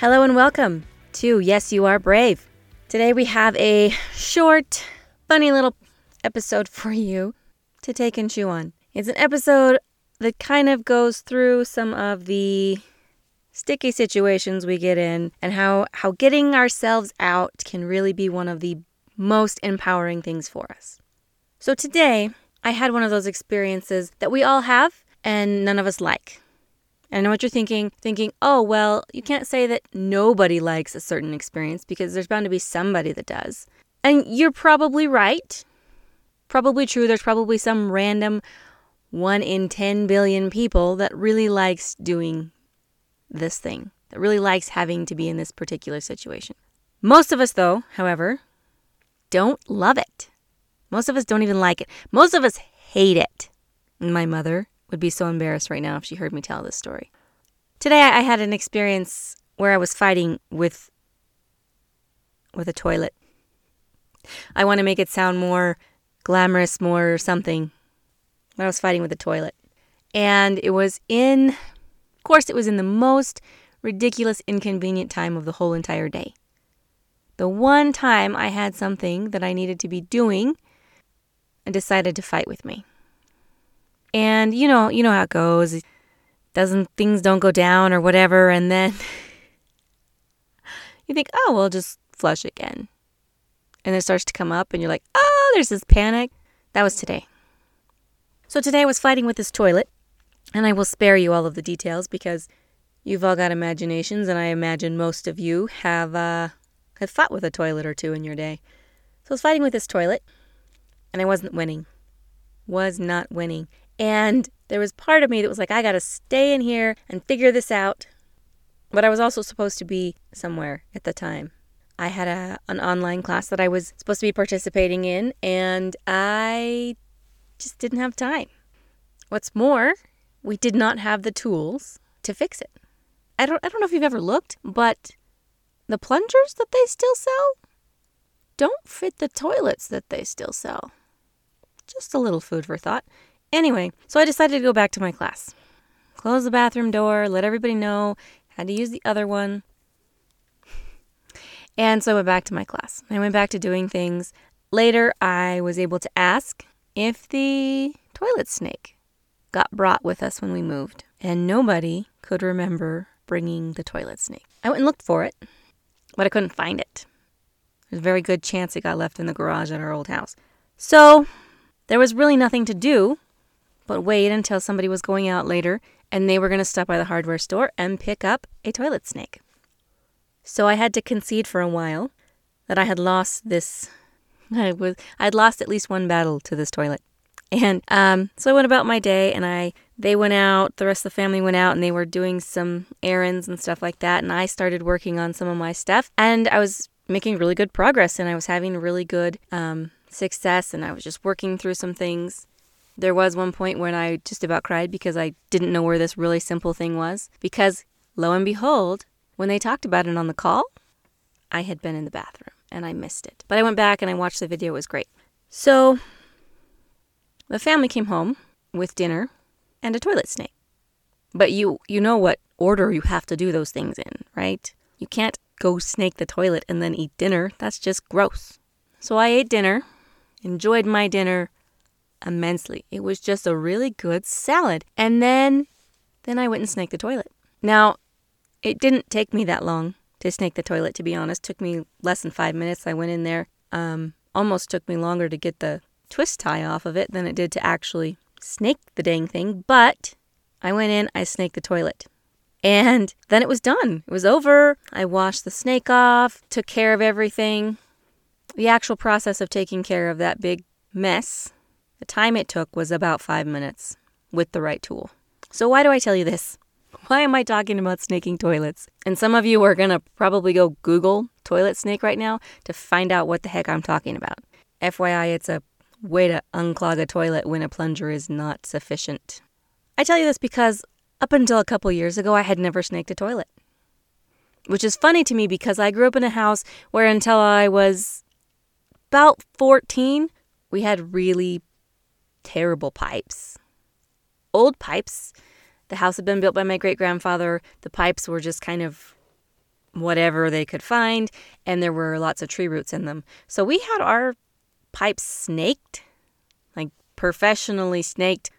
Hello and welcome to Yes, You Are Brave. Today we have a short, funny little episode for you to take and chew on. It's an episode that kind of goes through some of the sticky situations we get in and how getting ourselves out can really be one of the most empowering things for us. So today, I had one of those experiences that we all have and none of us like. And I know what you're thinking, oh, well, you can't say that nobody likes a certain experience because there's bound to be somebody that does. And you're probably right, probably true. There's probably some random 1 in 10 billion people that really likes doing this thing, that really likes having to be in this particular situation. Most of us, though, however, don't love it. Most of us don't even like it. Most of us hate it. My mother would be so embarrassed right now if she heard me tell this story. Today I had an experience where I was fighting with a toilet. I want to make it sound more glamorous, more something. But I was fighting with a toilet. And it was of course, it was in the most ridiculous, inconvenient time of the whole entire day. The one time I had something that I needed to be doing and decided to fight with me. And you know how it goes. Things don't go down or whatever, and then you think, oh, well, just flush again. And it starts to come up, and you're like, oh, there's this panic. That was today. So today I was fighting with this toilet, and I will spare you all of the details because you've all got imaginations, and I imagine most of you have fought with a toilet or two in your day. So I was fighting with this toilet, and I wasn't winning. Was not winning. And there was part of me that was like, I gotta stay in here and figure this out. But I was also supposed to be somewhere at the time. I had an online class that I was supposed to be participating in, and I just didn't have time. What's more, we did not have the tools to fix it. I don't know if you've ever looked, but the plungers that they still sell don't fit the toilets that they still sell. Just a little food for thought. Anyway, so I decided to go back to my class. Close the bathroom door, let everybody know, had to use the other one. And so I went back to my class. I went back to doing things. Later, I was able to ask if the toilet snake got brought with us when we moved. And nobody could remember bringing the toilet snake. I went and looked for it, but I couldn't find it. There's a very good chance it got left in the garage at our old house. So there was really nothing to do but wait until somebody was going out later and they were going to stop by the hardware store and pick up a toilet snake. So I had to concede for a while that I had lost this. I'd lost at least one battle to this toilet. And so I went about my day and they went out, the rest of the family went out and they were doing some errands and stuff like that. And I started working on some of my stuff and I was making really good progress and I was having really good success and I was just working through some things. There was one point when I just about cried because I didn't know where this really simple thing was because lo and behold, when they talked about it on the call, I had been in the bathroom and I missed it. But I went back and I watched the video. It was great. So the family came home with dinner and a toilet snake. But you know what order you have to do those things in, right? You can't go snake the toilet and then eat dinner. That's just gross. So I ate dinner. Enjoyed my dinner immensely. It was just a really good salad. And then I went and snaked the toilet. Now, it didn't take me that long to snake the toilet, to be honest. It took me less than 5 minutes. I went in there. Almost took me longer to get the twist tie off of it than it did to actually snake the dang thing. But I went in, I snaked the toilet. And then it was done. It was over. I washed the snake off, took care of everything. The actual process of taking care of that big mess, the time it took was about 5 minutes with the right tool. So why do I tell you this? Why am I talking about snaking toilets? And some of you are going to probably go Google toilet snake right now to find out what the heck I'm talking about. FYI, it's a way to unclog a toilet when a plunger is not sufficient. I tell you this because up until a couple years ago, I had never snaked a toilet. Which is funny to me because I grew up in a house where until I was about 14, we had really terrible pipes. Old pipes. The house had been built by my great-grandfather. The pipes were just kind of whatever they could find, and there were lots of tree roots in them. So we had our pipes snaked, like professionally snaked,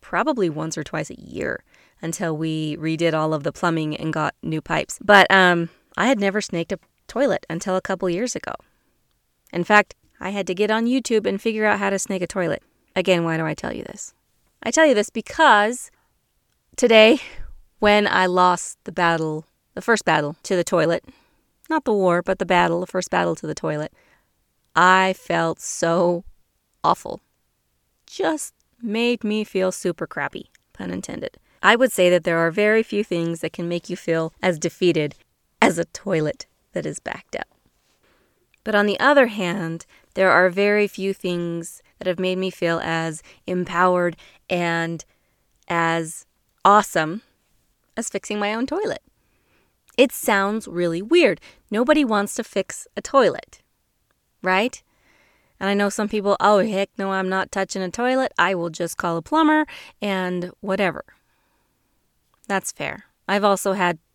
probably once or twice a year until we redid all of the plumbing and got new pipes. But I had never snaked a toilet until a couple years ago. In fact, I had to get on YouTube and figure out how to snake a toilet. Again, why do I tell you this? I tell you this because today, when I lost the battle, the first battle to the toilet, not the war, but the battle, the first battle to the toilet, I felt so awful. Just made me feel super crappy, pun intended. I would say that there are very few things that can make you feel as defeated as a toilet that is backed up. But on the other hand, there are very few things that have made me feel as empowered and as awesome as fixing my own toilet. It sounds really weird. Nobody wants to fix a toilet, right? And I know some people, oh, heck no, I'm not touching a toilet. I will just call a plumber and whatever. That's fair. I've also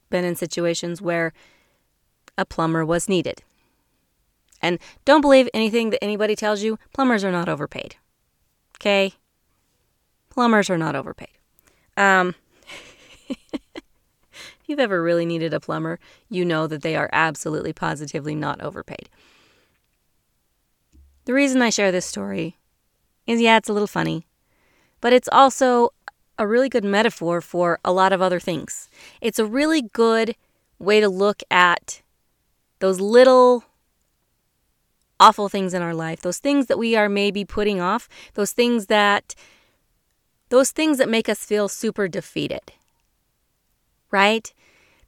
been in situations where a plumber was needed. And don't believe anything that anybody tells you. Plumbers are not overpaid. Okay? Plumbers are not overpaid. If you've ever really needed a plumber, you know that they are absolutely positively not overpaid. The reason I share this story is, yeah, it's a little funny, but it's also a really good metaphor for a lot of other things. It's a really good way to look at those little awful things in our life, those things that we are maybe putting off, those things that make us feel super defeated, right?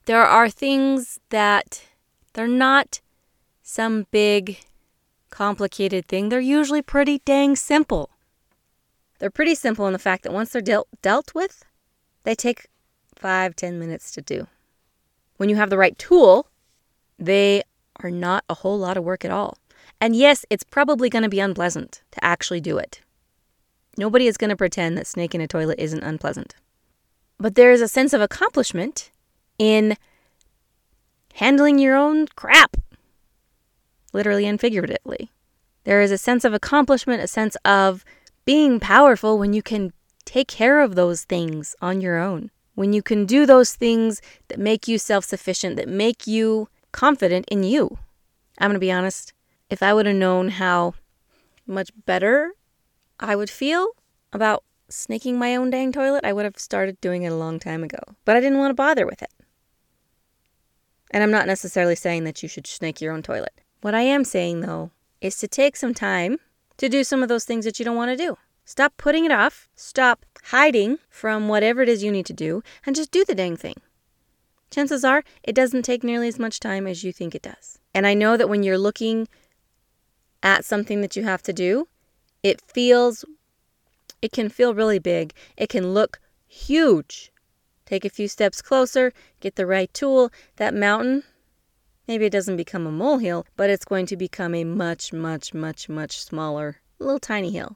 There are things that they're not some big complicated thing. They're usually pretty dang simple. They're pretty simple in the fact that once they're dealt with, they take 5-10 minutes to do. When you have the right tool, they are not a whole lot of work at all. And yes, it's probably going to be unpleasant to actually do it. Nobody is going to pretend that snaking a toilet isn't unpleasant. But there is a sense of accomplishment in handling your own crap. Literally and figuratively. There is a sense of accomplishment, a sense of being powerful when you can take care of those things on your own. When you can do those things that make you self-sufficient, that make you confident in you. I'm going to be honest, if I would have known how much better I would feel about snaking my own dang toilet, I would have started doing it a long time ago. But I didn't want to bother with it. And I'm not necessarily saying that you should snake your own toilet. What I am saying, though, is to take some time to do some of those things that you don't want to do. Stop putting it off. Stop hiding from whatever it is you need to do and just do the dang thing. Chances are it doesn't take nearly as much time as you think it does. And I know that when you're looking at something that you have to do, it can feel really big. It can look huge. Take a few steps closer, get the right tool, that mountain. Maybe it doesn't become a molehill, but it's going to become a much, much, much, much smaller little tiny hill.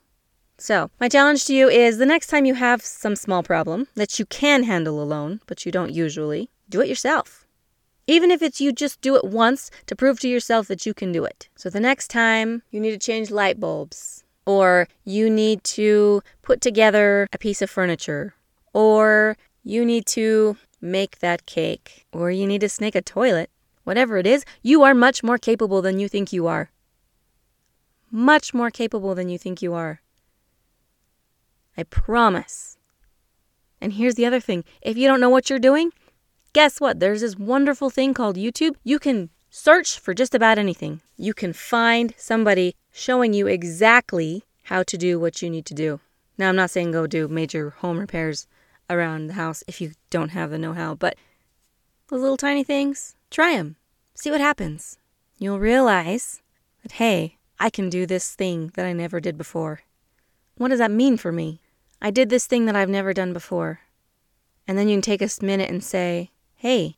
So my challenge to you is the next time you have some small problem that you can handle alone, but you don't usually, do it yourself. Even if it's you just do it once to prove to yourself that you can do it. So the next time you need to change light bulbs, or you need to put together a piece of furniture, or you need to make that cake, or you need to snake a toilet, whatever it is, you are much more capable than you think you are. Much more capable than you think you are. I promise. And here's the other thing. If you don't know what you're doing, guess what? There's this wonderful thing called YouTube. You can search for just about anything. You can find somebody showing you exactly how to do what you need to do. Now, I'm not saying go do major home repairs. around the house if you don't have the know-how. But those little tiny things, try them. See what happens. You'll realize that, hey, I can do this thing that I never did before. What does that mean for me? I did this thing that I've never done before. And then you can take a minute and say, hey,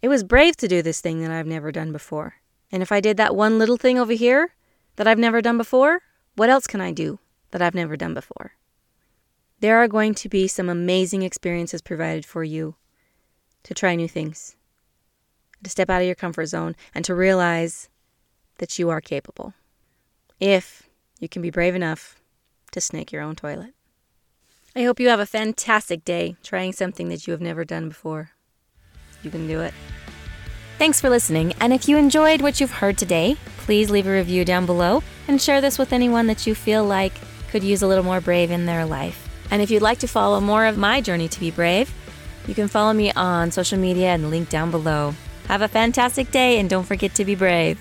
it was brave to do this thing that I've never done before. And if I did that one little thing over here that I've never done before, what else can I do that I've never done before? There are going to be some amazing experiences provided for you to try new things, to step out of your comfort zone, and to realize that you are capable if you can be brave enough to snake your own toilet. I hope you have a fantastic day trying something that you have never done before. You can do it. Thanks for listening, and if you enjoyed what you've heard today, please leave a review down below and share this with anyone that you feel like could use a little more brave in their life. And if you'd like to follow more of my journey to be brave, you can follow me on social media and link down below. Have a fantastic day, and don't forget to be brave.